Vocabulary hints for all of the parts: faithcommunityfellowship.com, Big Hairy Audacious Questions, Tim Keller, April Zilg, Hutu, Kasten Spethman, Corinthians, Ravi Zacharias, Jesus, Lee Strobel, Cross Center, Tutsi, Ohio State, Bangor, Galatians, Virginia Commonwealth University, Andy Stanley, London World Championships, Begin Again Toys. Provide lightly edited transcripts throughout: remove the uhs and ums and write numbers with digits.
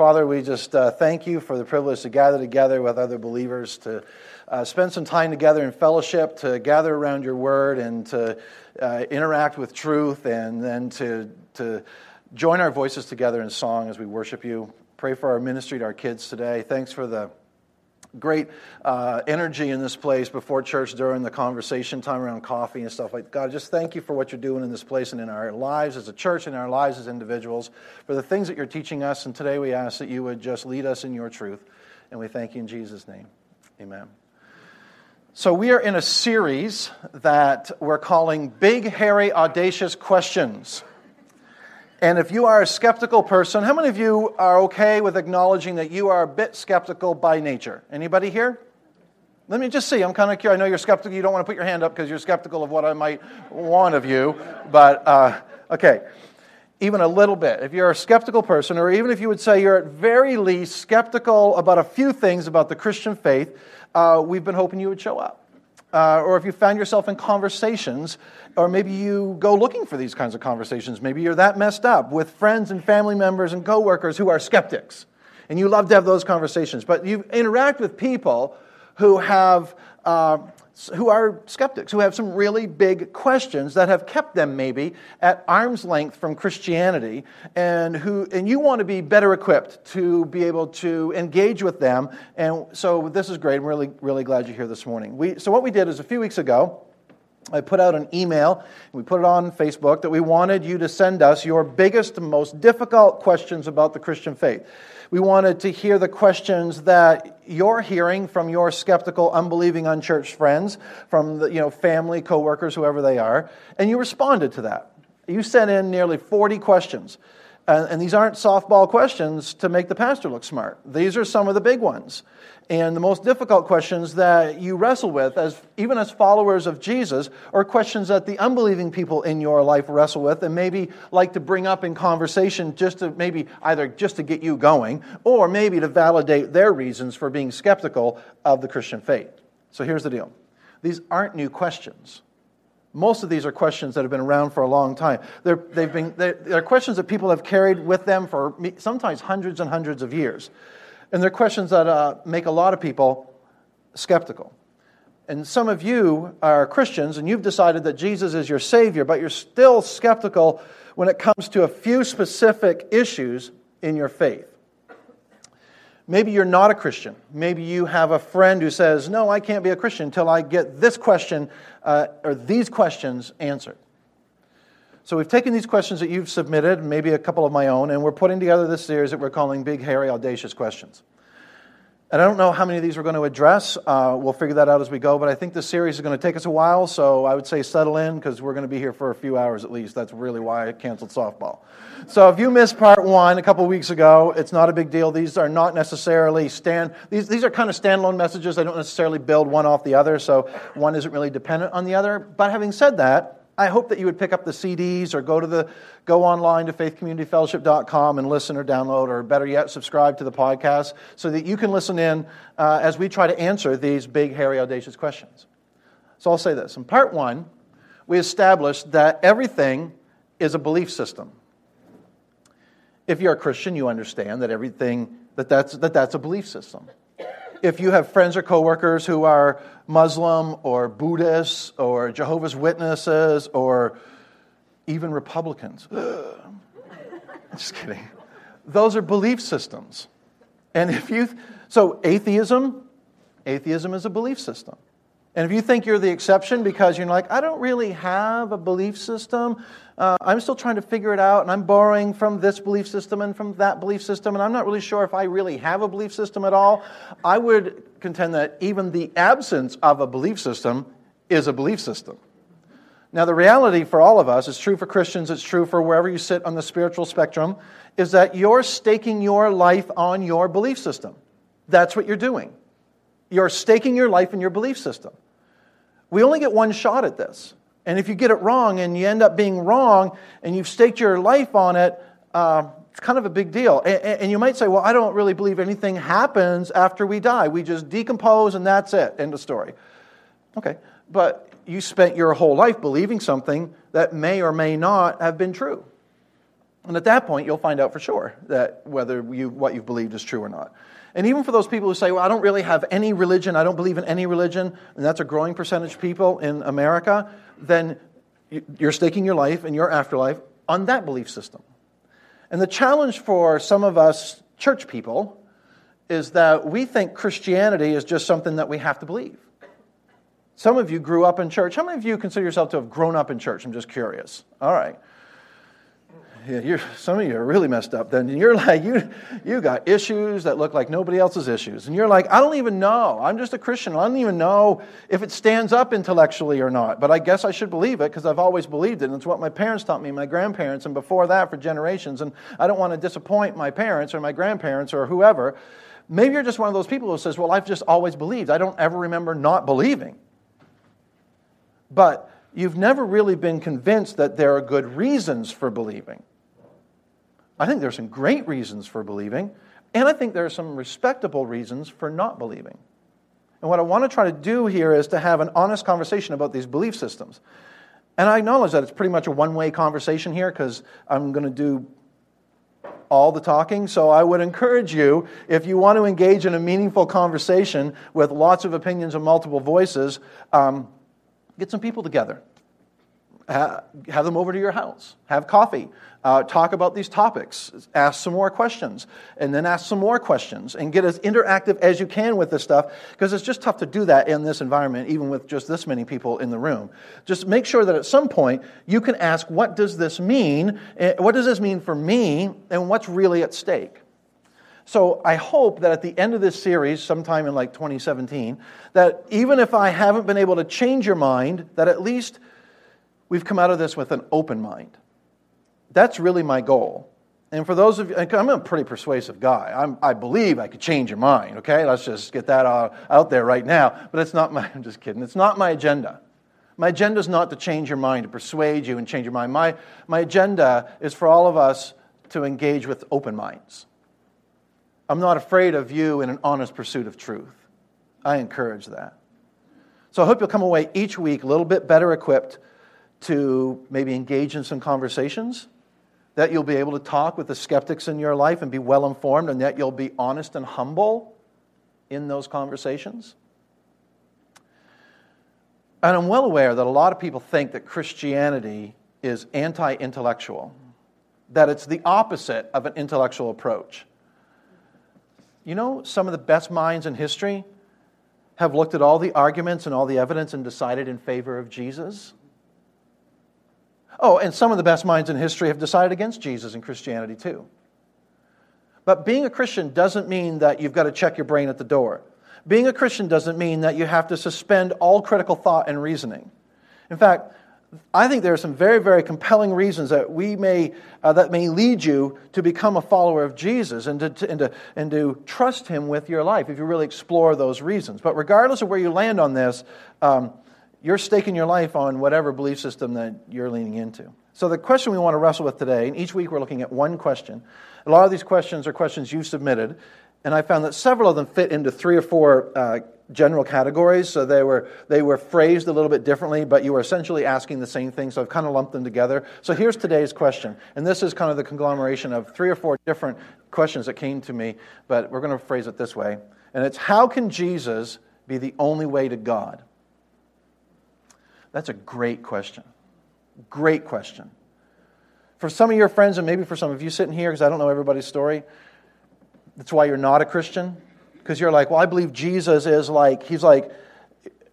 Father, we just thank you for the privilege to gather together with other believers, to spend some time together in fellowship, to gather around your word and to interact with truth, and then to join our voices together in song as we worship you. Pray for our ministry to our kids today. Thanks for the great energy in this place before church, during the conversation time around coffee and stuff like that. God, just thank you for what you're doing in this place and in our lives as a church and our lives as individuals, for the things that you're teaching us. And today we ask that you would just lead us in your truth. And we thank you in Jesus' name. Amen. So we are in a series that we're calling Big Hairy Audacious Questions. And if you are a skeptical person, how many of you are okay with acknowledging that you are a bit skeptical by nature? Anybody here? Let me just see. I'm kind of curious. I know you're skeptical. You don't want to put your hand up because you're skeptical of what I might want of you. But, okay, even a little bit. If you're a skeptical person, or even if you would say you're at very least skeptical about a few things about the Christian faith, we've been hoping you would show up. Or if you found yourself in conversations, or maybe you go looking for these kinds of conversations, maybe you're that messed up with friends and family members and coworkers who are skeptics, and you love to have those conversations. But you interact with people who are skeptics, who have some really big questions that have kept them maybe at arm's length from Christianity, and you want to be better equipped to be able to engage with them. And so this is great. I'm really, really glad you're here this morning. So what we did is, a few weeks ago, I put out an email, and we put it on Facebook, that we wanted you to send us your biggest, most difficult questions about the Christian faith. We wanted to hear the questions that you're hearing from your skeptical, unbelieving, unchurched friends, from the, family, coworkers, whoever they are, and you responded to that. You sent in nearly 40 questions, and these aren't softball questions to make the pastor look smart. These are some of the big ones, and the most difficult questions that you wrestle with, even as followers of Jesus, are questions that the unbelieving people in your life wrestle with, and maybe like to bring up in conversation just to get you going, or maybe to validate their reasons for being skeptical of the Christian faith. So here's the deal. These aren't new questions. Most of these are questions that have been around for a long time. They're questions that people have carried with them for sometimes hundreds and hundreds of years. And they're questions that make a lot of people skeptical. And some of you are Christians, and you've decided that Jesus is your Savior, but you're still skeptical when it comes to a few specific issues in your faith. Maybe you're not a Christian. Maybe you have a friend who says, no, I can't be a Christian until I get this question or these questions answered. So we've taken these questions that you've submitted, maybe a couple of my own, and we're putting together this series that we're calling Big, Hairy, Audacious Questions. And I don't know how many of these we're going to address. We'll figure that out as we go, but I think this series is going to take us a while, so I would say settle in, because we're going to be here for a few hours at least. That's really why I canceled softball. So if you missed part one a couple weeks ago, it's not a big deal. These are not necessarily these are kind of standalone messages. They don't necessarily build one off the other, so one isn't really dependent on the other. But having said that, I hope that you would pick up the CDs, or go online to faithcommunityfellowship.com and listen or download, or better yet, subscribe to the podcast so that you can listen in as we try to answer these big, hairy, audacious questions. So I'll say this. In part one, we established that everything is a belief system. If you're a Christian, you understand that that's a belief system. If you have friends or coworkers who are Muslim or Buddhists or Jehovah's Witnesses or even Republicans, just kidding. Those are belief systems. And so atheism is a belief system. And if you think you're the exception because you're like, I don't really have a belief system, I'm still trying to figure it out, and I'm borrowing from this belief system and from that belief system, and I'm not really sure if I really have a belief system at all, I would contend that even the absence of a belief system is a belief system. Now, the reality for all of us, it's true for Christians, it's true for wherever you sit on the spiritual spectrum, is that you're staking your life on your belief system. That's what you're doing. You're staking your life in your belief system. We only get one shot at this. And if you get it wrong and you end up being wrong and you've staked your life on it, it's kind of a big deal. And you might say, well, I don't really believe anything happens after we die. We just decompose and that's it. End of story. Okay, but you spent your whole life believing something that may or may not have been true. And at that point, you'll find out for sure that whether what you've believed is true or not. And even for those people who say, well, I don't really have any religion, I don't believe in any religion, and that's a growing percentage of people in America, then you're staking your life and your afterlife on that belief system. And the challenge for some of us church people is that we think Christianity is just something that we have to believe. Some of you grew up in church. How many of you consider yourself to have grown up in church? I'm just curious. All right. Yeah, some of you are really messed up then. And you're like, you got issues that look like nobody else's issues. And you're like, I don't even know. I'm just a Christian. I don't even know if it stands up intellectually or not. But I guess I should believe it because I've always believed it. And it's what my parents taught me and my grandparents and before that for generations. And I don't want to disappoint my parents or my grandparents or whoever. Maybe you're just one of those people who says, well, I've just always believed. I don't ever remember not believing. But you've never really been convinced that there are good reasons for believing. I think there are some great reasons for believing, and I think there are some respectable reasons for not believing. And what I want to try to do here is to have an honest conversation about these belief systems. And I acknowledge that it's pretty much a one-way conversation here because I'm going to do all the talking, so I would encourage you, if you want to engage in a meaningful conversation with lots of opinions and multiple voices, get some people together. Have them over to your house, have coffee, talk about these topics, ask some more questions, and then ask some more questions, and get as interactive as you can with this stuff, because it's just tough to do that in this environment, even with just this many people in the room. Just make sure that at some point you can ask, what does this mean? What does this mean for me, and what's really at stake? So I hope that at the end of this series, sometime in like 2017, that even if I haven't been able to change your mind, that at least we've come out of this with an open mind. That's really my goal. And for those of you, I'm a pretty persuasive guy. I believe I could change your mind, okay? Let's just get that out there right now. But I'm just kidding. It's not my agenda. My agenda is not to change your mind, to persuade you and change your mind. My agenda is for all of us to engage with open minds. I'm not afraid of you in an honest pursuit of truth. I encourage that. So I hope you'll come away each week a little bit better equipped to maybe engage in some conversations, that you'll be able to talk with the skeptics in your life and be well-informed, and that you'll be honest and humble in those conversations. And I'm well aware that a lot of people think that Christianity is anti-intellectual, that it's the opposite of an intellectual approach. You know, some of the best minds in history have looked at all the arguments and all the evidence and decided in favor of Jesus. Oh, and some of the best minds in history have decided against Jesus and Christianity too. But being a Christian doesn't mean that you've got to check your brain at the door. Being a Christian doesn't mean that you have to suspend all critical thought and reasoning. In fact, I think there are some very, very compelling reasons that may lead you to become a follower of Jesus and to trust Him with your life if you really explore those reasons. But regardless of where you land on this, you're staking your life on whatever belief system that you're leaning into. So the question we want to wrestle with today, and each week we're looking at one question. A lot of these questions are questions you've submitted, and I found that several of them fit into three or four general categories. So they were phrased a little bit differently, but you were essentially asking the same thing, so I've kind of lumped them together. So here's today's question, and this is kind of the conglomeration of three or four different questions that came to me, but we're going to phrase it this way, and it's, how can Jesus be the only way to God? That's a great question. Great question. For some of your friends, and maybe for some of you sitting here, because I don't know everybody's story, that's why you're not a Christian. Because you're like, well, I believe Jesus is like, he's like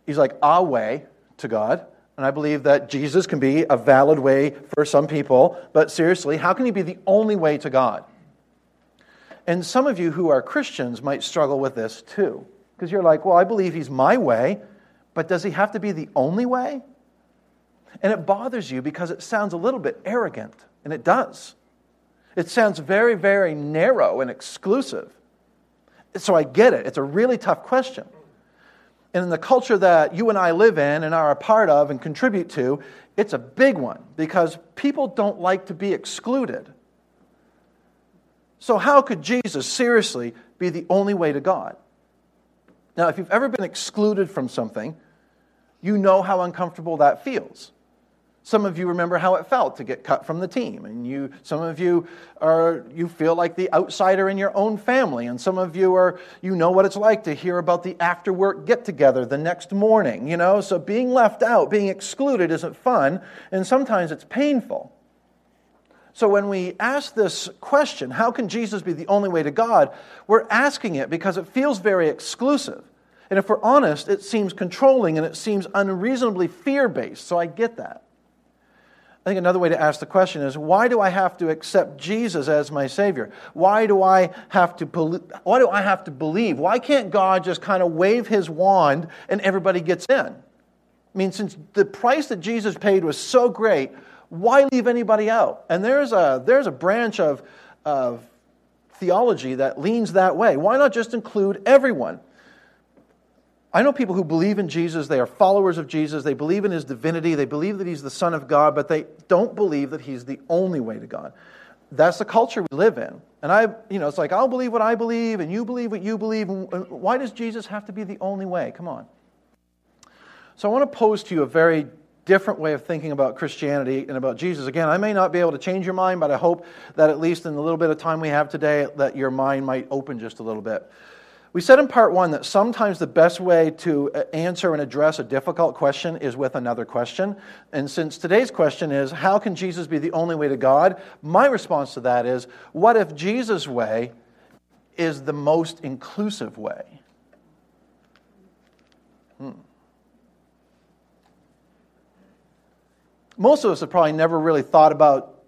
a way to God. And I believe that Jesus can be a valid way for some people. But seriously, how can He be the only way to God? And some of you who are Christians might struggle with this too. Because you're like, well, I believe He's my way. But does He have to be the only way? And it bothers you because it sounds a little bit arrogant, and it does. It sounds very, very narrow and exclusive. So I get it. It's a really tough question. And in the culture that you and I live in and are a part of and contribute to, it's a big one because people don't like to be excluded. So how could Jesus seriously be the only way to God? Now, if you've ever been excluded from something, you know how uncomfortable that feels. Some of you remember how it felt to get cut from the team, and some of you feel like the outsider in your own family, and some of you know what it's like to hear about the after-work get-together the next morning, so being left out, being excluded isn't fun, and sometimes it's painful. So when we ask this question, how can Jesus be the only way to God, we're asking it because it feels very exclusive. And if we're honest, it seems controlling and it seems unreasonably fear-based, so I get that. I think another way to ask the question is, why do I have to accept Jesus as my Savior? Why do I have to believe? Why can't God just kind of wave His wand and everybody gets in? I mean, since the price that Jesus paid was so great, why leave anybody out? And there's a branch of theology that leans that way. Why not just include everyone? I know people who believe in Jesus, they are followers of Jesus, they believe in His divinity, they believe that He's the Son of God, but they don't believe that He's the only way to God. That's the culture we live in. And it's like, I'll believe what I believe, and you believe what you believe. Why does Jesus have to be the only way? Come on. So I want to pose to you a very different way of thinking about Christianity and about Jesus. Again, I may not be able to change your mind, but I hope that at least in the little bit of time we have today, that your mind might open just a little bit. We said in part one that sometimes the best way to answer and address a difficult question is with another question. And since today's question is, how can Jesus be the only way to God? My response to that is, what if Jesus' way is the most inclusive way? Most of us have probably never really thought about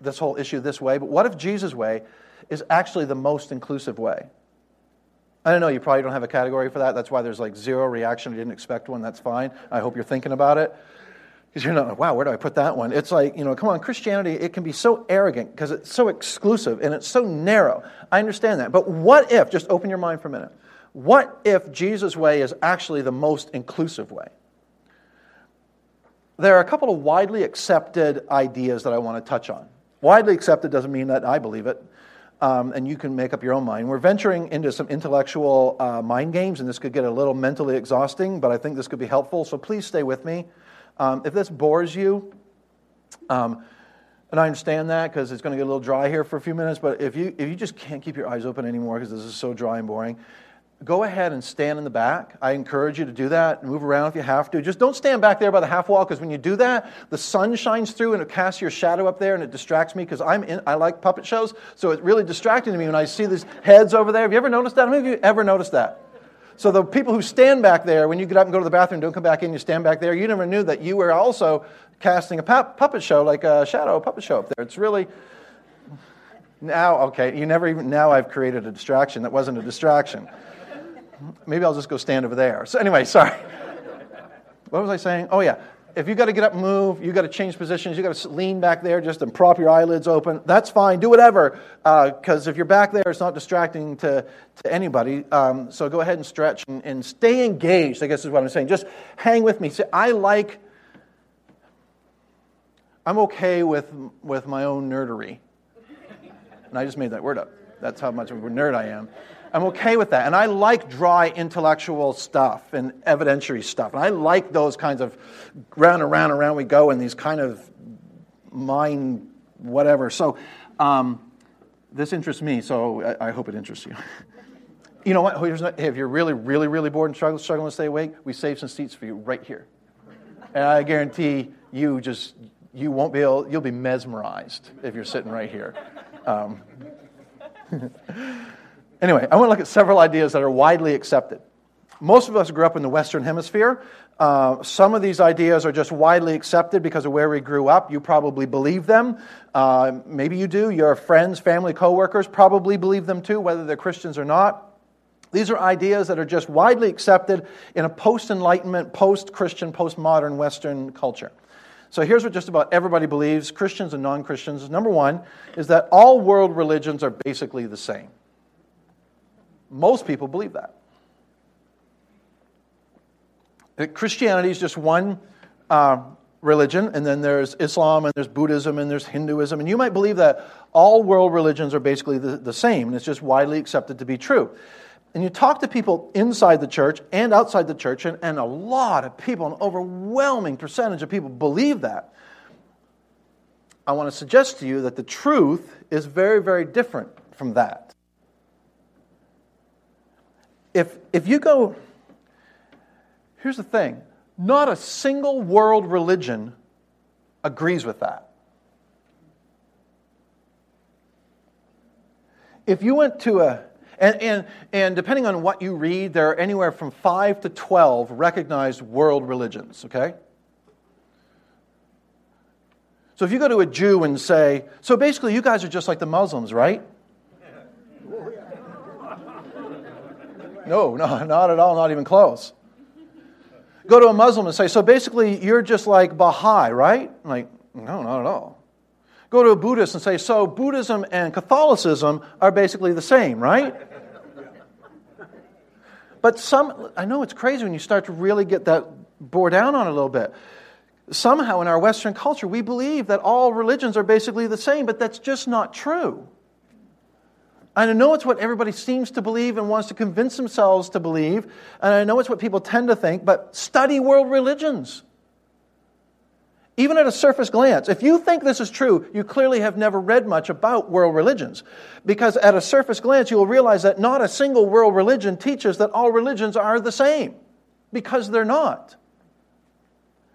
this whole issue this way, but what if Jesus' way is actually the most inclusive way? I don't know, you probably don't have a category for that. That's why there's like zero reaction. I didn't expect one. That's fine. I hope you're thinking about it. Because you're not like, wow, where do I put that one? It's like, come on, Christianity, it can be so arrogant because it's so exclusive and it's so narrow. I understand that. But what if, just open your mind for a minute, what if Jesus' way is actually the most inclusive way? There are a couple of widely accepted ideas that I want to touch on. Widely accepted doesn't mean that I believe it. And you can make up your own mind. We're venturing into some intellectual mind games, and this could get a little mentally exhausting, but I think this could be helpful, so please stay with me. If this bores you, and I understand that because it's going to get a little dry here for a few minutes, but if you just can't keep your eyes open anymore because this is so dry and boring, go ahead and stand in the back. I encourage you to do that. Move around if you have to. Just don't stand back there by the half wall, because when you do that, the sun shines through and it casts your shadow up there, and it distracts me because I like puppet shows, so it's really distracting to me when I see these heads over there. Have you ever noticed that? How many of you ever noticed that? So the people who stand back there, when you get up and go to the bathroom, don't come back in, you stand back there, you never knew that you were also casting a puppet show, like a shadow puppet show up there. It's really... Now, okay, you never even... Now I've created a distraction that wasn't a distraction. Maybe I'll just go stand over there. So anyway, sorry. What was I saying? Oh, yeah. If you've got to get up and move, you've got to change positions, you've got to lean back there just and prop your eyelids open, that's fine. Do whatever, because if you're back there, it's not distracting to anybody. So go ahead and stretch and stay engaged, I guess is what I'm saying. Just hang with me. See, I'm okay with my own nerdery. And I just made that word up. That's how much of a nerd I am. I'm okay with that, and I like dry intellectual stuff and evidentiary stuff, and I like those kinds of round we go and these kind of mind whatever. So this interests me, so I hope it interests you. You know what? If you're really, really, really bored and struggling to stay awake, we saved some seats for you right here. And I guarantee you won't be able, you'll be mesmerized if you're sitting right here. Anyway, I want to look at several ideas that are widely accepted. Most of us grew up in the Western Hemisphere. Some of these ideas are just widely accepted because of where we grew up. You probably believe them. Maybe you do. Your friends, family, coworkers probably believe them too, whether they're Christians or not. These are ideas that are just widely accepted in a post-Enlightenment, post-Christian, post-modern Western culture. So here's what just about everybody believes, Christians and non-Christians. Number one is that all world religions are basically the same. Most people believe that. Christianity is just one religion, and then there's Islam, and there's Buddhism, and there's Hinduism, and you might believe that all world religions are basically the same, and it's just widely accepted to be true. And you talk to people inside the church and outside the church, and a lot of people, an overwhelming percentage of people believe that. I want to suggest to you that the truth is very, very different from that. If you go, here's the thing, not a single world religion agrees with that. If you went to a, and depending on what you read, there are anywhere from 5 to 12 recognized world religions, okay? So if you go to a Jew and say, so basically you guys are just like the Muslims, right? No, not at all, not even close. Go to a Muslim and say, so basically you're just like Baha'i, right? I'm like, no, not at all. Go to a Buddhist and say, so Buddhism and Catholicism are basically the same, right? But I know it's crazy when you start to really get that bore down on it a little bit. Somehow in our Western culture, we believe that all religions are basically the same, but that's just not true. And I know it's what everybody seems to believe and wants to convince themselves to believe, and I know it's what people tend to think, but study world religions. Even at a surface glance, if you think this is true, you clearly have never read much about world religions, because at a surface glance, you will realize that not a single world religion teaches that all religions are the same, because they're not.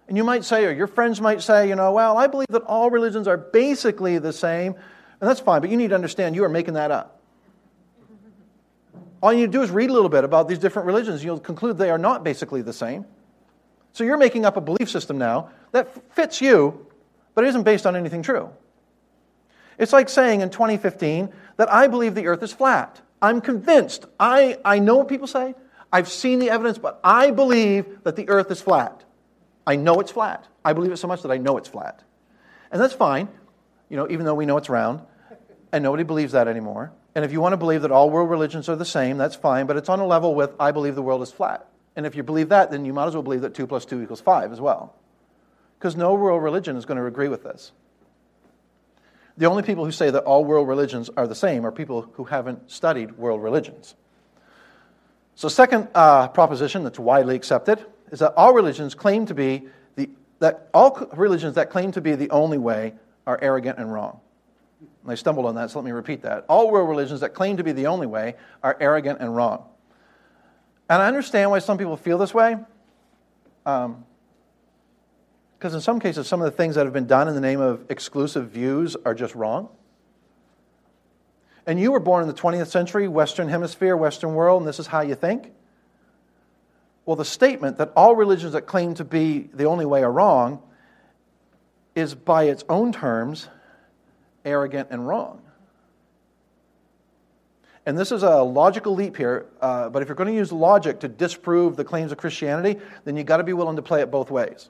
And you might say, or your friends might say, you know, well, I believe that all religions are basically the same, and that's fine, but you need to understand you are making that up. All you need to do is read a little bit about these different religions. You'll conclude they are not basically the same. So you're making up a belief system now that fits you, but it isn't based on anything true. It's like saying in 2015 that I believe the earth is flat. I'm convinced. I know what people say. I've seen the evidence, but I believe that the earth is flat. I know it's flat. I believe it so much that I know it's flat. And that's fine, you know, even though we know it's round, and nobody believes that anymore. And if you want to believe that all world religions are the same, that's fine, but it's on a level with, I believe the world is flat. And if you believe that, then you might as well believe that 2 plus 2 equals 5 as well. Because no world religion is going to agree with this. The only people who say that all world religions are the same are people who haven't studied world religions. So second proposition that's widely accepted is that all religions that claim to be the only way are arrogant and wrong. And I stumbled on that, so let me repeat that. All world religions that claim to be the only way are arrogant and wrong. And I understand why some people feel this way. Because in some cases, some of the things that have been done in the name of exclusive views are just wrong. And you were born in the 20th century, Western Hemisphere, Western world, and this is how you think? Well, the statement that all religions that claim to be the only way are wrong is by its own terms arrogant and wrong. And this is a logical leap here, but if you're going to use logic to disprove the claims of Christianity, then you've got to be willing to play it both ways.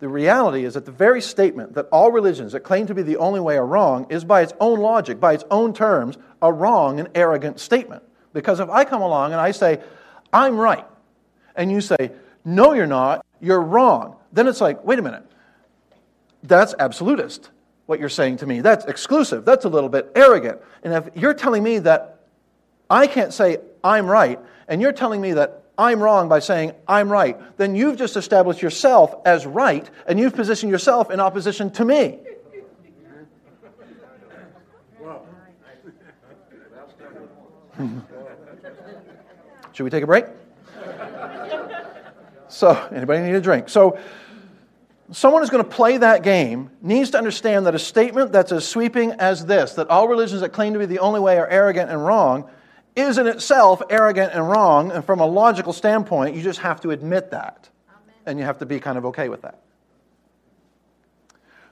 The reality is that the very statement that all religions that claim to be the only way are wrong is by its own logic, by its own terms, a wrong and arrogant statement. Because if I come along and I say, I'm right, and you say, no, you're not, you're wrong, then it's like, wait a minute, that's absolutist. What you're saying to me. That's exclusive. That's a little bit arrogant. And if you're telling me that I can't say I'm right, and you're telling me that I'm wrong by saying I'm right, then you've just established yourself as right, and you've positioned yourself in opposition to me. Should we take a break? So, anybody need a drink? So, someone who's going to play that game needs to understand that a statement that's as sweeping as this, that all religions that claim to be the only way are arrogant and wrong, is in itself arrogant and wrong, and from a logical standpoint, you just have to admit that. Amen. And you have to be kind of okay with that.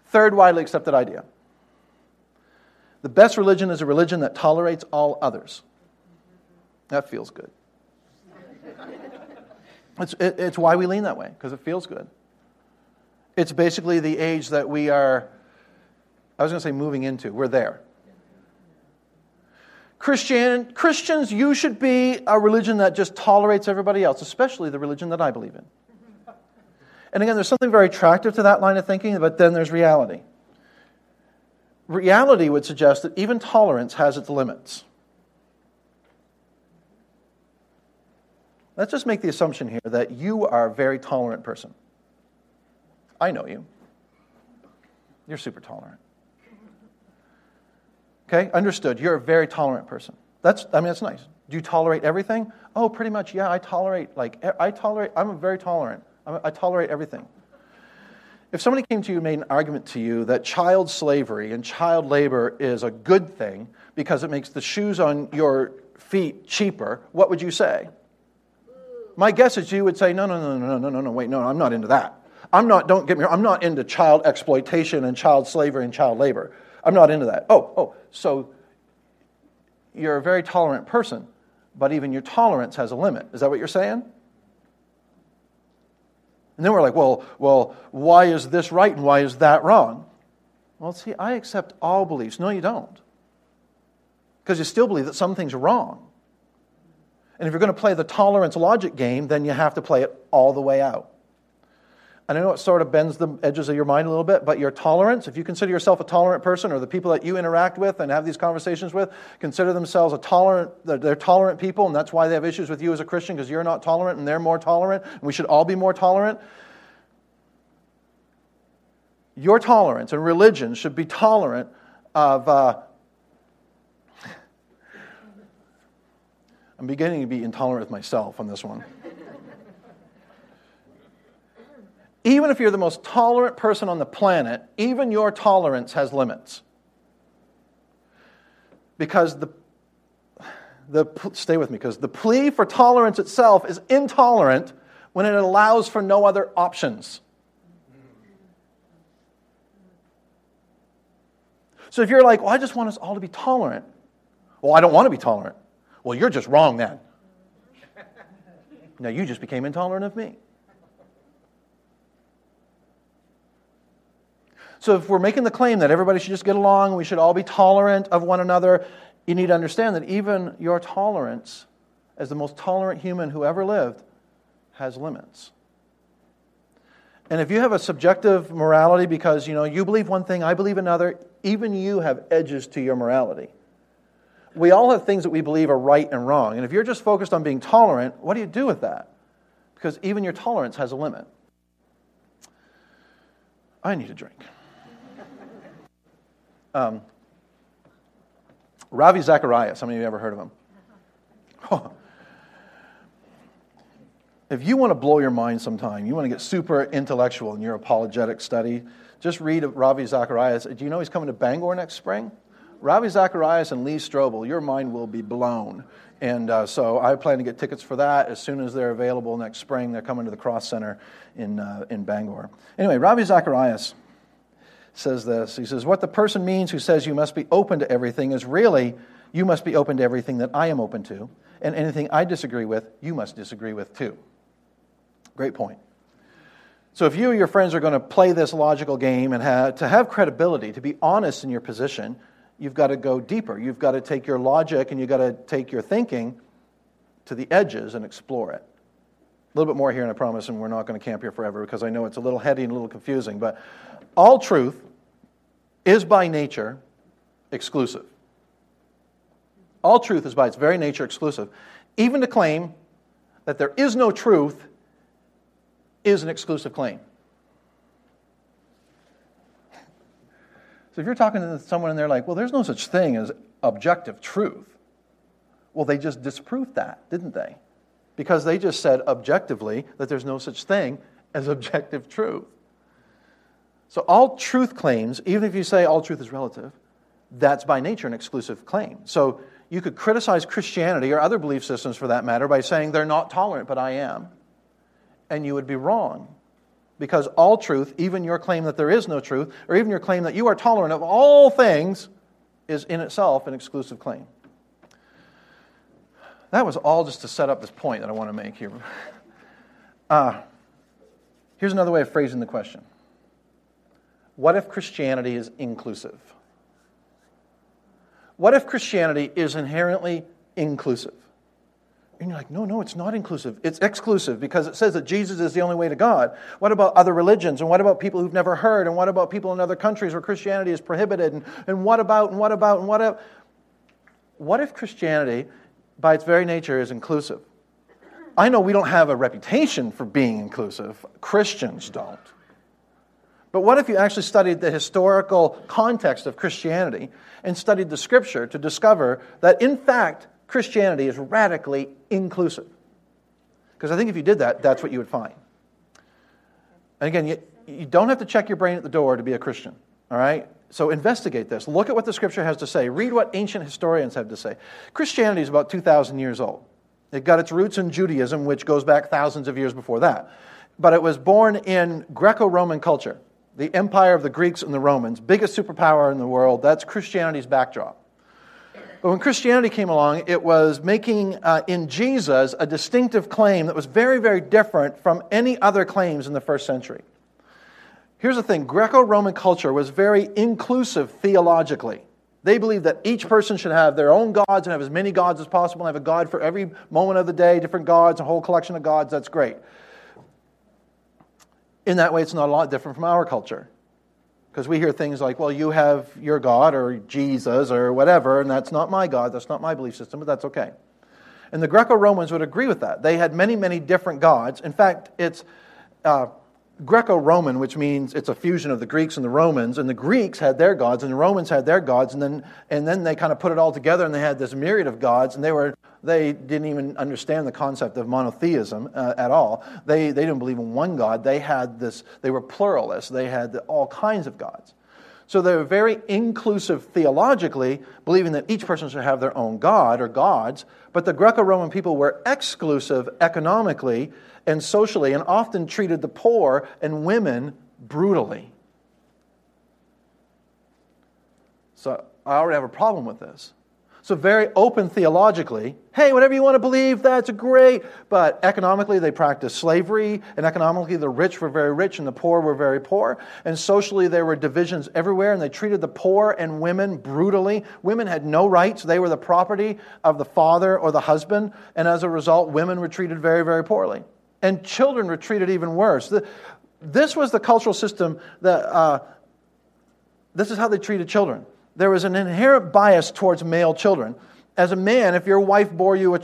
Third widely accepted idea. The best religion is a religion that tolerates all others. That feels good. It's why we lean that way, because it feels good. It's basically the age that we are, I was going to say moving into. We're there. Christians, you should be a religion that just tolerates everybody else, especially the religion that I believe in. And again, there's something very attractive to that line of thinking, but then there's reality. Reality would suggest that even tolerance has its limits. Let's just make the assumption here that you are a very tolerant person. I know you. You're super tolerant. Okay, understood. You're a very tolerant person. That's nice. Do you tolerate everything? Oh, pretty much, yeah, I'm very tolerant. I tolerate everything. If somebody came to you and made an argument to you that child slavery and child labor is a good thing because it makes the shoes on your feet cheaper, what would you say? My guess is you would say, no, wait, I'm not into that. Don't get me wrong, I'm not into child exploitation and child slavery and child labor. I'm not into that. Oh, so you're a very tolerant person, but even your tolerance has a limit. Is that what you're saying? And then we're like, well, why is this right and why is that wrong? Well, see, I accept all beliefs. No, you don't. Because you still believe that some things are wrong. And if you're going to play the tolerance logic game, then you have to play it all the way out. And I know it sort of bends the edges of your mind a little bit, but your tolerance, if you consider yourself a tolerant person, or the people that you interact with and have these conversations with consider themselves they're tolerant people, and that's why they have issues with you as a Christian, because you're not tolerant and they're more tolerant, and we should all be more tolerant. Your tolerance and religion should be tolerant of... I'm beginning to be intolerant with myself on this one. Even if you're the most tolerant person on the planet, even your tolerance has limits. Because stay with me, because the plea for tolerance itself is intolerant when it allows for no other options. So if you're like, well, I just want us all to be tolerant. Well, I don't want to be tolerant. Well, you're just wrong then. Now you just became intolerant of me. So if we're making the claim that everybody should just get along, we should all be tolerant of one another, you need to understand that even your tolerance, as the most tolerant human who ever lived, has limits. And if you have a subjective morality because, you believe one thing, I believe another, even you have edges to your morality. We all have things that we believe are right and wrong. And if you're just focused on being tolerant, what do you do with that? Because even your tolerance has a limit. I need a drink. Ravi Zacharias, how many of you ever heard of him? Oh. If you want to blow your mind sometime, you want to get super intellectual in your apologetic study, just read Ravi Zacharias. Do you know he's coming to Bangor next spring? Ravi Zacharias and Lee Strobel, your mind will be blown. And so I plan to get tickets for that as soon as they're available next spring. They're coming to the Cross Center in Bangor. Anyway, Ravi Zacharias says this. He says, what the person means who says you must be open to everything is really you must be open to everything that I am open to, and anything I disagree with, you must disagree with too. Great point. So if you or your friends are going to play this logical game and to have credibility, to be honest in your position, you've got to go deeper. You've got to take your logic and you've got to take your thinking to the edges and explore it. A little bit more here, and I promise, and we're not going to camp here forever because I know it's a little heady and a little confusing, but all truth is by nature exclusive. All truth is by its very nature exclusive. Even to claim that there is no truth is an exclusive claim. So if you're talking to someone and they're like, well, there's no such thing as objective truth. Well, they just disproved that, didn't they? Because they just said objectively that there's no such thing as objective truth. So all truth claims, even if you say all truth is relative, that's by nature an exclusive claim. So you could criticize Christianity or other belief systems for that matter by saying they're not tolerant, but I am. And you would be wrong. Because all truth, even your claim that there is no truth, or even your claim that you are tolerant of all things, is in itself an exclusive claim. That was all just to set up this point that I want to make here. Here's another way of phrasing the question. What if Christianity is inclusive? What if Christianity is inherently inclusive? And you're like, no, it's not inclusive. It's exclusive because it says that Jesus is the only way to God. What about other religions? And what about people who've never heard? And what about people in other countries where Christianity is prohibited? And what about, and what about, and what if? What if Christianity, by its very nature, is inclusive? I know we don't have a reputation for being inclusive. Christians don't. But what if you actually studied the historical context of Christianity and studied the Scripture to discover that, in fact, Christianity is radically inclusive? Because I think if you did that, that's what you would find. And again, you don't have to check your brain at the door to be a Christian, all right? So investigate this. Look at what the Scripture has to say. Read what ancient historians have to say. Christianity is about 2,000 years old. It got its roots in Judaism, which goes back thousands of years before that. But it was born in Greco-Roman culture, the empire of the Greeks and the Romans, biggest superpower in the world. That's Christianity's backdrop. But when Christianity came along, it was making in Jesus a distinctive claim that was very, very different from any other claims in the first century. Here's the thing. Greco-Roman culture was very inclusive theologically. They believed that each person should have their own gods and have as many gods as possible and have a god for every moment of the day, different gods, a whole collection of gods. That's great. In that way, it's not a lot different from our culture. Because we hear things like, well, you have your God or Jesus or whatever, and that's not my God, that's not my belief system, but that's okay. And the Greco-Romans would agree with that. They had many, many different gods. In fact, it's Greco-Roman, which means it's a fusion of the Greeks and the Romans, and the Greeks had their gods, and the Romans had their gods, and then they kind of put it all together, and they had this myriad of gods, and they didn't even understand the concept of monotheism at all. They didn't believe in one God. They were pluralists. They had all kinds of gods. So they were very inclusive theologically, believing that each person should have their own god or gods, but the Greco-Roman people were exclusive economically and socially and often treated the poor and women brutally. So I already have a problem with this. So very open theologically, hey, whatever you want to believe, that's great. But economically, they practiced slavery, and economically, the rich were very rich and the poor were very poor. And socially, there were divisions everywhere, and they treated the poor and women brutally. Women had no rights. They were the property of the father or the husband, and as a result, women were treated very, very poorly. And children were treated even worse. This was the cultural system this is how they treated children. There was an inherent bias towards male children. As a man, if your wife bore you a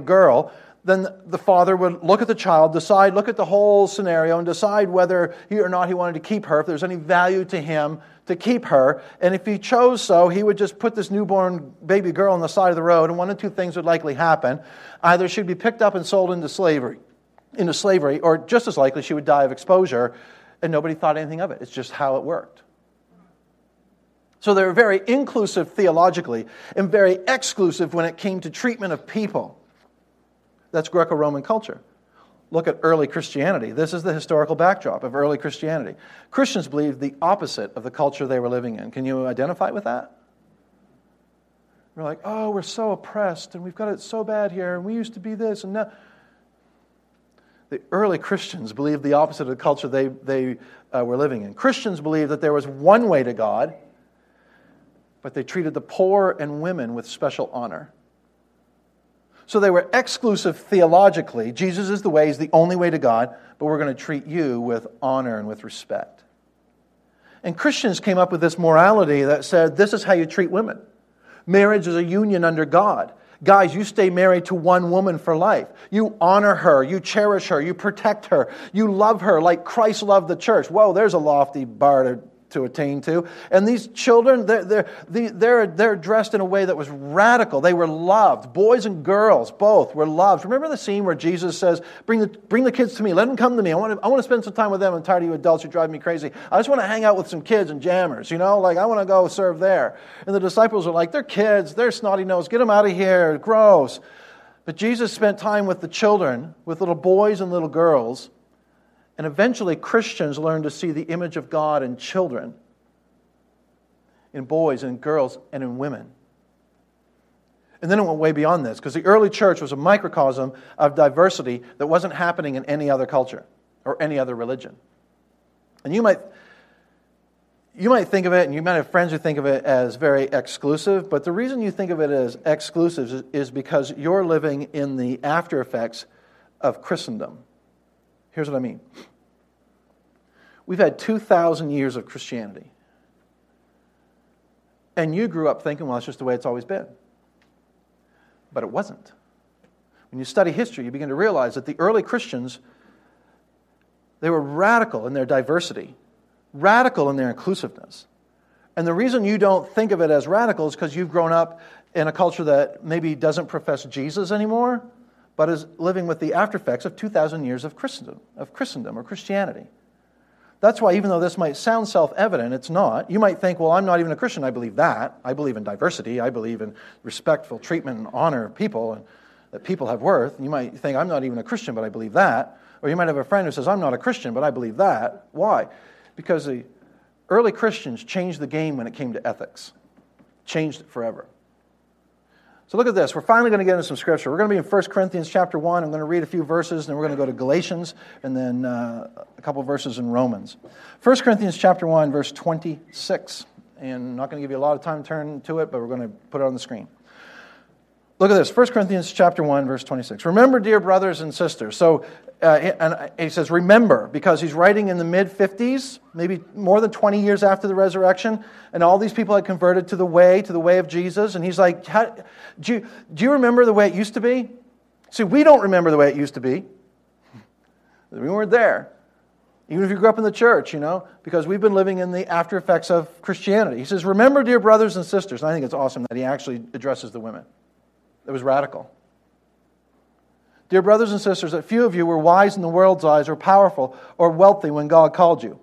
girl, then the father would look at the child, look at the whole scenario, and decide whether or not he wanted to keep her, if there's any value to him to keep her. And if he chose so, he would just put this newborn baby girl on the side of the road, and one of two things would likely happen. Either she'd be picked up and sold into slavery, or just as likely she would die of exposure, and nobody thought anything of it. It's just how it worked. So they were very inclusive theologically and very exclusive when it came to treatment of people. That's Greco-Roman culture. Look at early Christianity. This is the historical backdrop of early Christianity. Christians believed the opposite of the culture they were living in. Can you identify with that? We're like, oh, we're so oppressed and we've got it so bad here and we used to be this and now. The early Christians believed the opposite of the culture they were living in. Christians believed that there was one way to God, but they treated the poor and women with special honor. So they were exclusive theologically. Jesus is the way, He's the only way to God, but we're going to treat you with honor and with respect. And Christians came up with this morality that said, this is how you treat women. Marriage is a union under God. Guys, you stay married to one woman for life. You honor her, you cherish her, you protect her, you love her like Christ loved the church. Whoa, there's a lofty bar to attain to. And these children, they're dressed in a way that was radical. They were loved. Boys and girls both were loved. Remember the scene where Jesus says, bring the kids to me. Let them come to me. I want to spend some time with them. I'm tired of you adults who drive me crazy. I just want to hang out with some kids and jammers, you know? Like, I want to go serve there. And the disciples are like, they're kids. They're snotty nosed. Get them out of here. Gross. But Jesus spent time with the children, with little boys and little girls. And eventually Christians learned to see the image of God in children, in boys and girls and in women. And then it went way beyond this, because the early church was a microcosm of diversity that wasn't happening in any other culture or any other religion. And you might think of it, and you might have friends who think of it as very exclusive, but the reason you think of it as exclusive is because you're living in the after effects of Christendom. Here's what I mean. We've had 2,000 years of Christianity. And you grew up thinking, well, it's just the way it's always been. But it wasn't. When you study history, you begin to realize that the early Christians, they were radical in their diversity, radical in their inclusiveness. And the reason you don't think of it as radical is because you've grown up in a culture that maybe doesn't profess Jesus anymore, but is living with the aftereffects of 2,000 years of Christendom or Christianity. That's why, even though this might sound self-evident, it's not. You might think, well, I'm not even a Christian. I believe that. I believe in diversity. I believe in respectful treatment and honor of people and that people have worth. And you might think, I'm not even a Christian, but I believe that. Or you might have a friend who says, I'm not a Christian, but I believe that. Why? Because the early Christians changed the game when it came to ethics. Changed it forever. So look at this. We're finally going to get into some scripture. We're going to be in 1 Corinthians chapter 1. I'm going to read a few verses, and then we're going to go to Galatians, and then a couple verses in Romans. 1 Corinthians chapter 1, verse 26. And I'm not going to give you a lot of time to turn to it, but we're going to put it on the screen. Look at this. 1 Corinthians chapter 1, verse 26. Remember, dear brothers and sisters. So and he says, remember, because he's writing in the mid-50s, maybe more than 20 years after the resurrection, and all these people had converted to the way of Jesus. And he's like, do you remember the way it used to be? See, we don't remember the way it used to be. We weren't there. Even if you grew up in the church, you know, because we've been living in the after effects of Christianity. He says, remember, dear brothers and sisters. And I think it's awesome that he actually addresses the women. It was radical. Dear brothers and sisters, that few of you were wise in the world's eyes or powerful or wealthy when God called you.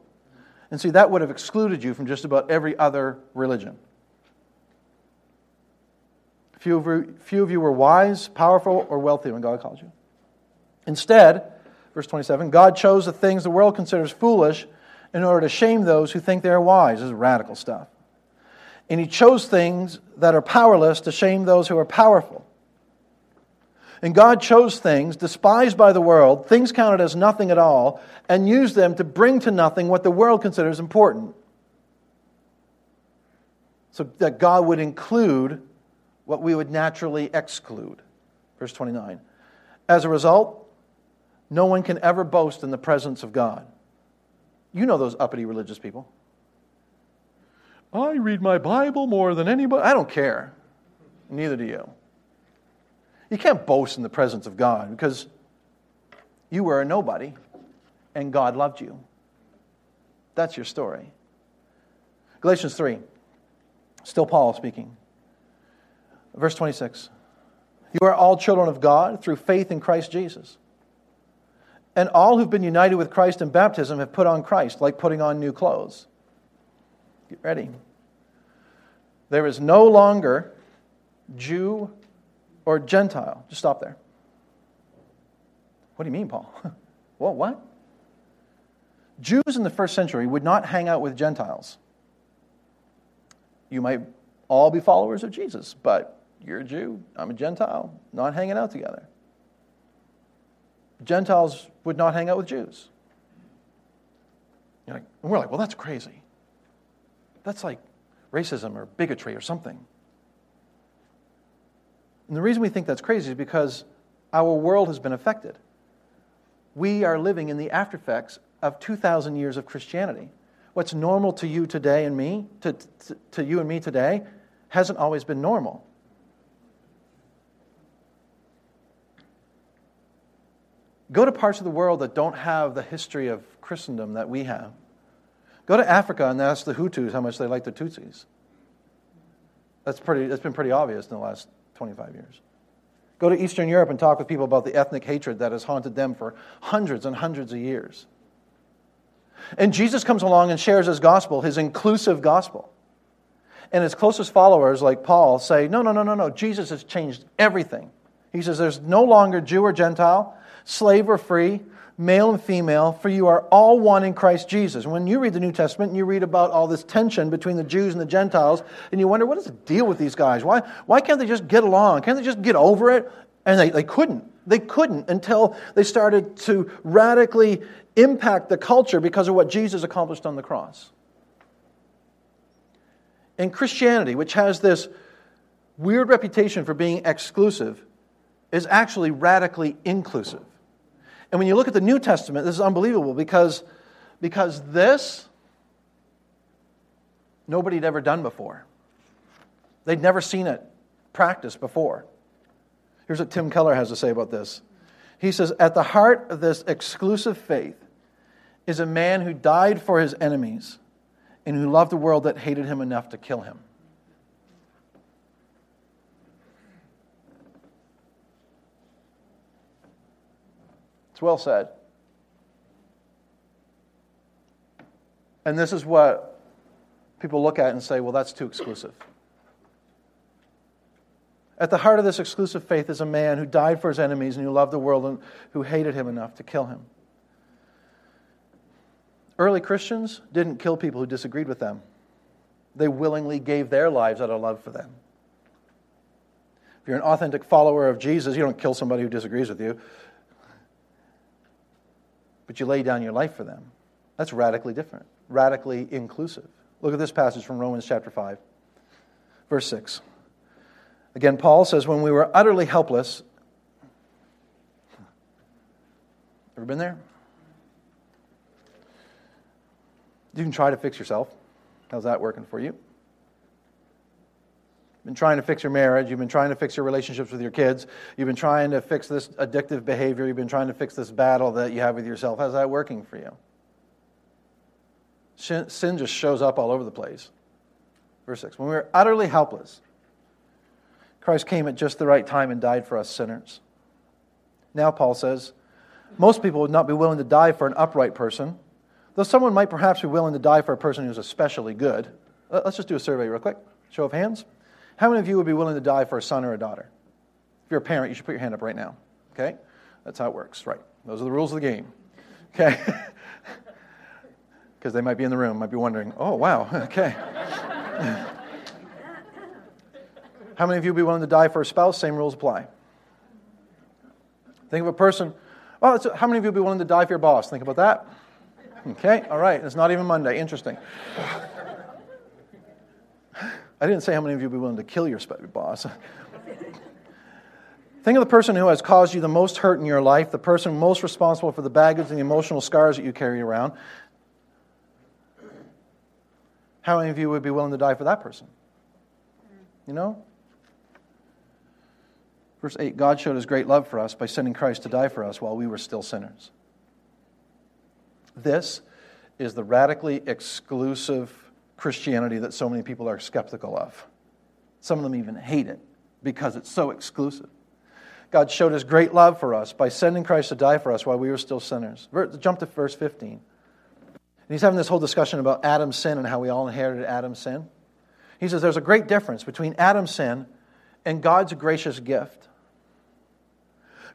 And see, that would have excluded you from just about every other religion. Few of you were wise, powerful, or wealthy when God called you. Instead, verse 27, God chose the things the world considers foolish in order to shame those who think they are wise. This is radical stuff. And He chose things that are powerless to shame those who are powerful. And God chose things despised by the world, things counted as nothing at all, and used them to bring to nothing what the world considers important. So that God would include what we would naturally exclude. Verse 29. As a result, no one can ever boast in the presence of God. You know those uppity religious people. I read my Bible more than anybody. I don't care. Neither do you. You can't boast in the presence of God because you were a nobody and God loved you. That's your story. Galatians 3, still Paul speaking. Verse 26, you are all children of God through faith in Christ Jesus. And all who've been united with Christ in baptism have put on Christ, like putting on new clothes. Get ready. There is no longer Jew or Gentile. Just stop there. What do you mean, Paul? Well, what? Jews in the first century would not hang out with Gentiles. You might all be followers of Jesus, but you're a Jew, I'm a Gentile, not hanging out together. Gentiles would not hang out with Jews. You're like, and we're like, well, that's crazy. That's like racism or bigotry or something. And the reason we think that's crazy is because our world has been affected. We are living in the aftereffects of 2,000 years of Christianity. What's normal to you today and me, to you and me today, hasn't always been normal. Go to parts of the world that don't have the history of Christendom that we have. Go to Africa and ask the Hutus how much they like the Tutsis. That's been pretty obvious in the last 25 years. Go to Eastern Europe and talk with people about the ethnic hatred that has haunted them for hundreds and hundreds of years. And Jesus comes along and shares His gospel, His inclusive gospel. And His closest followers, like Paul, say, no, Jesus has changed everything. He says, there's no longer Jew or Gentile, slave or free, male and female, for you are all one in Christ Jesus. When you read the New Testament and you read about all this tension between the Jews and the Gentiles, and you wonder, what is the deal with these guys? Why can't they just get along? Can't they just get over it? And they couldn't. They couldn't until they started to radically impact the culture because of what Jesus accomplished on the cross. And Christianity, which has this weird reputation for being exclusive, is actually radically inclusive. And when you look at the New Testament, this is unbelievable because this, nobody had ever done before. They'd never seen it practiced before. Here's what Tim Keller has to say about this. He says, at the heart of this exclusive faith is a man who died for his enemies and who loved the world that hated him enough to kill him. It's well said. And this is what people look at and say, well, that's too exclusive. At the heart of this exclusive faith is a man who died for his enemies and who loved the world and who hated him enough to kill him. Early Christians didn't kill people who disagreed with them. They willingly gave their lives out of love for them. If you're an authentic follower of Jesus, you don't kill somebody who disagrees with you, but you lay down your life for them. That's radically different, radically inclusive. Look at this passage from Romans chapter 5, verse 6. Again, Paul says, when we were utterly helpless, ever been there? You can try to fix yourself. How's that working for you? You've been trying to fix your marriage. You've been trying to fix your relationships with your kids. You've been trying to fix this addictive behavior. You've been trying to fix this battle that you have with yourself. How's that working for you? Sin just shows up all over the place. Verse 6, when we were utterly helpless, Christ came at just the right time and died for us sinners. Now, Paul says, most people would not be willing to die for an upright person, though someone might perhaps be willing to die for a person who's especially good. Let's just do a survey real quick. Show of hands. How many of you would be willing to die for a son or a daughter? If you're a parent, you should put your hand up right now. Okay? That's how it works, right? Those are the rules of the game. Okay? Because they might be in the room, might be wondering, oh, wow, okay. How many of you would be willing to die for a spouse? Same rules apply. Think of a person. Oh, how many of you would be willing to die for your boss? Think about that. Okay, all right. It's not even Monday. Interesting. I didn't say how many of you would be willing to kill your boss. Think of the person who has caused you the most hurt in your life, the person most responsible for the baggage and the emotional scars that you carry around. How many of you would be willing to die for that person? You know? Verse 8, God showed his great love for us by sending Christ to die for us while we were still sinners. This is the radically exclusive Christianity that so many people are skeptical of. Some of them even hate it because it's so exclusive. God showed his great love for us by sending Christ to die for us while we were still sinners. Jump to verse 15. And he's having this whole discussion about Adam's sin and how we all inherited Adam's sin. He says there's a great difference between Adam's sin and God's gracious gift.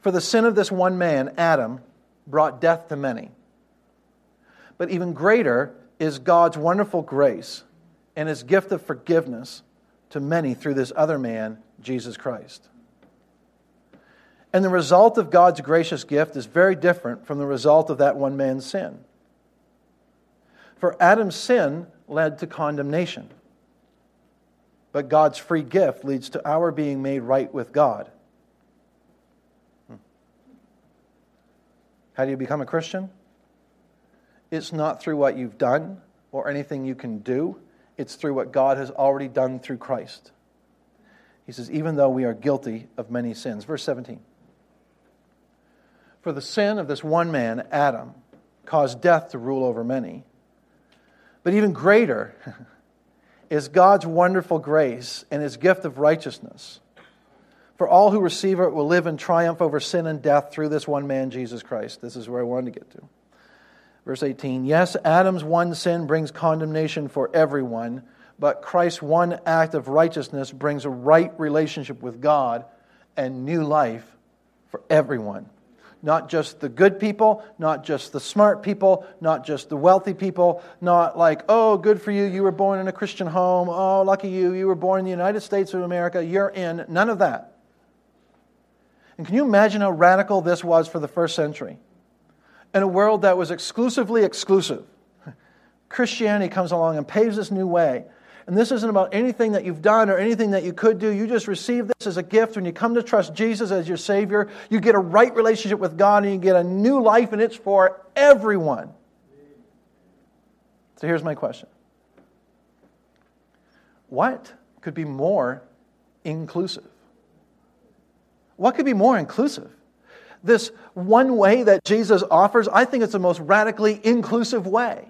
For the sin of this one man, Adam, brought death to many. But even greater is God's wonderful grace and his gift of forgiveness to many through this other man, Jesus Christ. And the result of God's gracious gift is very different from the result of that one man's sin. For Adam's sin led to condemnation. But God's free gift leads to our being made right with God. How do you become a Christian? It's not through what you've done or anything you can do. It's through what God has already done through Christ. He says, even though we are guilty of many sins. Verse 17. For the sin of this one man, Adam, caused death to rule over many. But even greater is God's wonderful grace and his gift of righteousness. For all who receive it will live in triumph over sin and death through this one man, Jesus Christ. This is where I wanted to get to. Verse 18, yes, Adam's one sin brings condemnation for everyone, but Christ's one act of righteousness brings a right relationship with God and new life for everyone. Not just the good people, not just the smart people, not just the wealthy people, not like, oh, good for you, you were born in a Christian home, oh, lucky you, you were born in the United States of America, you're in, none of that. And can you imagine how radical this was for the first century? In a world that was exclusively exclusive, Christianity comes along and paves this new way. And this isn't about anything that you've done or anything that you could do. You just receive this as a gift. When you come to trust Jesus as your Savior, you get a right relationship with God and you get a new life, and it's for everyone. So here's my question. What could be more inclusive? What could be more inclusive? This one way that Jesus offers, I think it's the most radically inclusive way.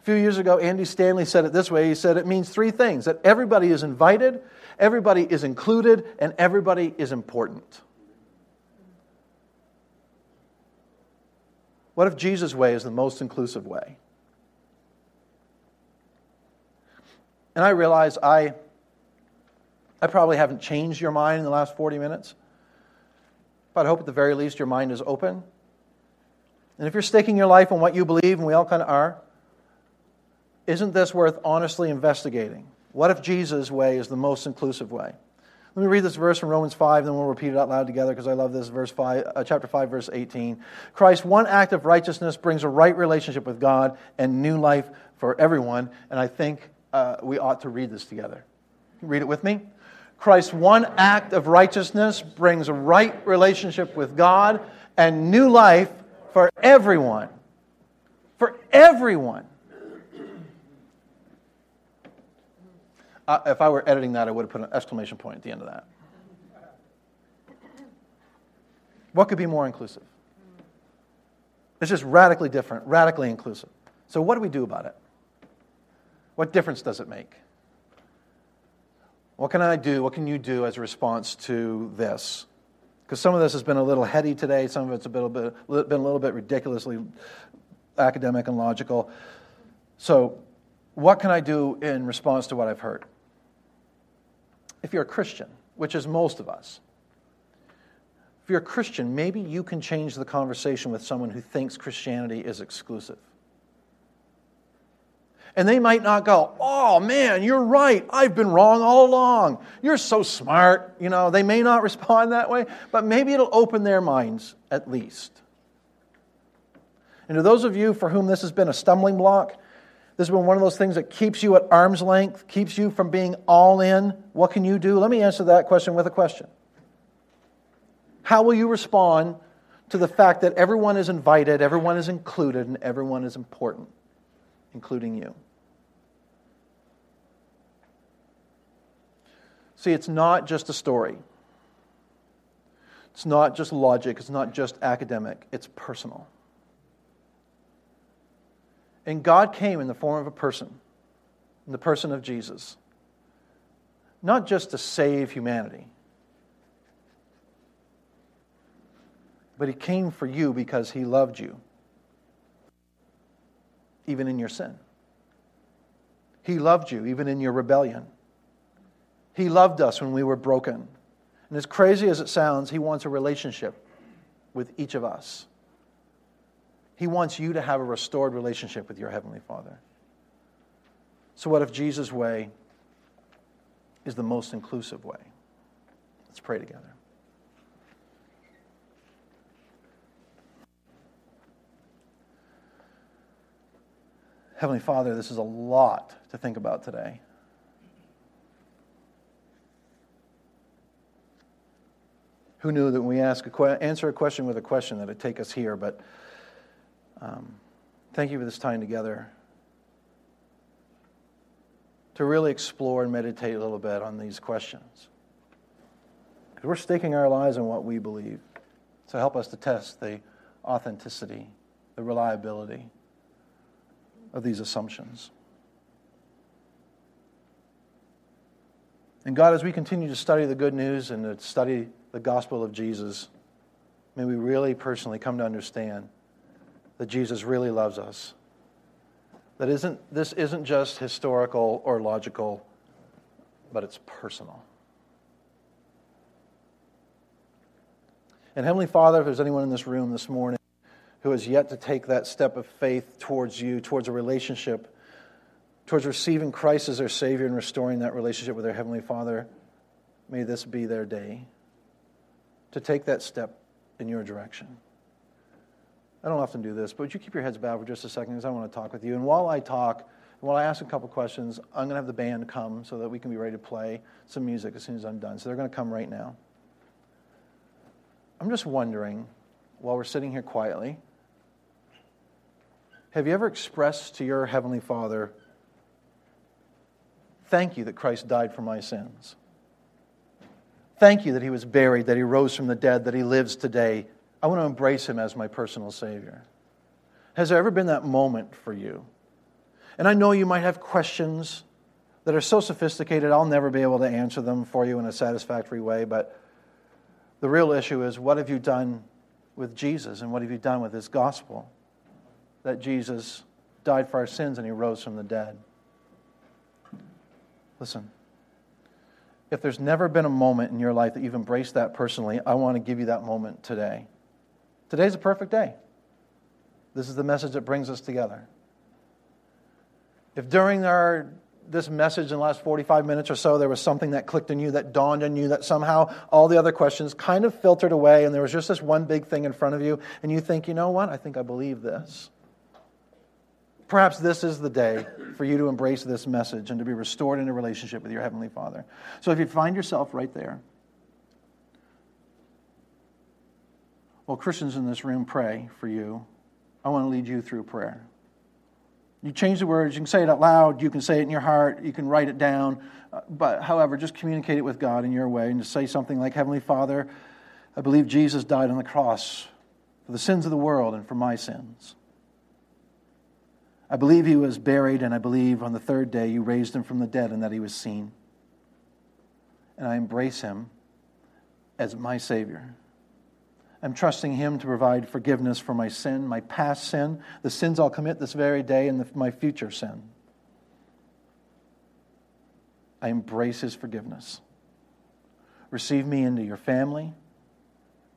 A few years ago, Andy Stanley said it this way. He said it means three things: that everybody is invited, everybody is included, and everybody is important. What if Jesus' way is the most inclusive way? And I realize I probably haven't changed your mind in the last 40 minutes. But I hope at the very least your mind is open. And if you're staking your life on what you believe, and we all kind of are, isn't this worth honestly investigating? What if Jesus' way is the most inclusive way? Let me read this verse from Romans 5, then we'll repeat it out loud together because I love this, chapter 5, verse 18. Christ's one act of righteousness brings a right relationship with God and new life for everyone. And I think we ought to read this together. Read it with me. Christ's one act of righteousness brings a right relationship with God and new life for everyone. For everyone. If I were editing that, I would have put an exclamation point at the end of that. What could be more inclusive? It's just radically different, radically inclusive. So what do we do about it? What difference does it make? What can I do? What can you do as a response to this? Because some of this has been a little heady today. Some of it's been a little bit ridiculously academic and logical. So what can I do in response to what I've heard? If you're a Christian, which is most of us, if you're a Christian, maybe you can change the conversation with someone who thinks Christianity is exclusive. And they might not go, oh man, you're right, I've been wrong all along, you're so smart, you know, they may not respond that way, but maybe it'll open their minds at least. And to those of you for whom this has been a stumbling block, this has been one of those things that keeps you at arm's length, keeps you from being all in, what can you do? Let me answer that question with a question. How will you respond to the fact that everyone is invited, everyone is included, and everyone is important, including you? See, it's not just a story. It's not just logic. It's not just academic. It's personal. And God came in the form of a person, in the person of Jesus, not just to save humanity, but He came for you because He loved you, even in your sin. He loved you, even in your rebellion. He loved us when we were broken. And as crazy as it sounds, He wants a relationship with each of us. He wants you to have a restored relationship with your Heavenly Father. So what if Jesus' way is the most inclusive way? Let's pray together. Heavenly Father, this is a lot to think about today. Who knew that when we answer a question with a question that it'd take us here, but thank you for this time together to really explore and meditate a little bit on these questions. Because we're staking our lives on what we believe. So help us to test the authenticity, the reliability of these assumptions. And God, as we continue to study the good news and to study the gospel of Jesus, may we really personally come to understand that Jesus really loves us. That this isn't just historical or logical, but it's personal. And Heavenly Father, if there's anyone in this room this morning who has yet to take that step of faith towards you, towards a relationship, towards receiving Christ as their Savior and restoring that relationship with their Heavenly Father, may this be their day to take that step in your direction. I don't often do this, but would you keep your heads bowed for just a second because I want to talk with you. And while I talk, while I ask a couple questions, I'm going to have the band come so that we can be ready to play some music as soon as I'm done. So they're going to come right now. I'm just wondering, while we're sitting here quietly, have you ever expressed to your Heavenly Father, thank you that Christ died for my sins? Thank you that he was buried, that he rose from the dead, that he lives today. I want to embrace him as my personal Savior. Has there ever been that moment for you? And I know you might have questions that are so sophisticated, I'll never be able to answer them for you in a satisfactory way, but the real issue is, what have you done with Jesus, and what have you done with his gospel? That Jesus died for our sins and he rose from the dead. Listen, if there's never been a moment in your life that you've embraced that personally, I want to give you that moment today. Today's a perfect day. This is the message that brings us together. If during this message in the last 45 minutes or so, there was something that clicked in you, that dawned on you, that somehow all the other questions kind of filtered away, and there was just this one big thing in front of you, and you think, you know what, I think I believe this. Perhaps this is the day for you to embrace this message and to be restored in a relationship with your Heavenly Father. So if you find yourself right there, well, Christians in this room pray for you. I want to lead you through prayer. You change the words, you can say it out loud, you can say it in your heart, you can write it down, but however, just communicate it with God in your way and just say something like, Heavenly Father, I believe Jesus died on the cross for the sins of the world and for my sins. I believe he was buried, and I believe on the third day you raised him from the dead and that he was seen. And I embrace him as my Savior. I'm trusting him to provide forgiveness for my sin, my past sin, the sins I'll commit this very day, and my future sin. I embrace his forgiveness. Receive me into your family.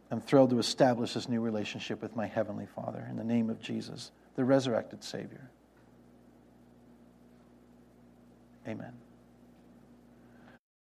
I'm thrilled to establish this new relationship with my Heavenly Father in the name of Jesus, the resurrected Savior. Amen.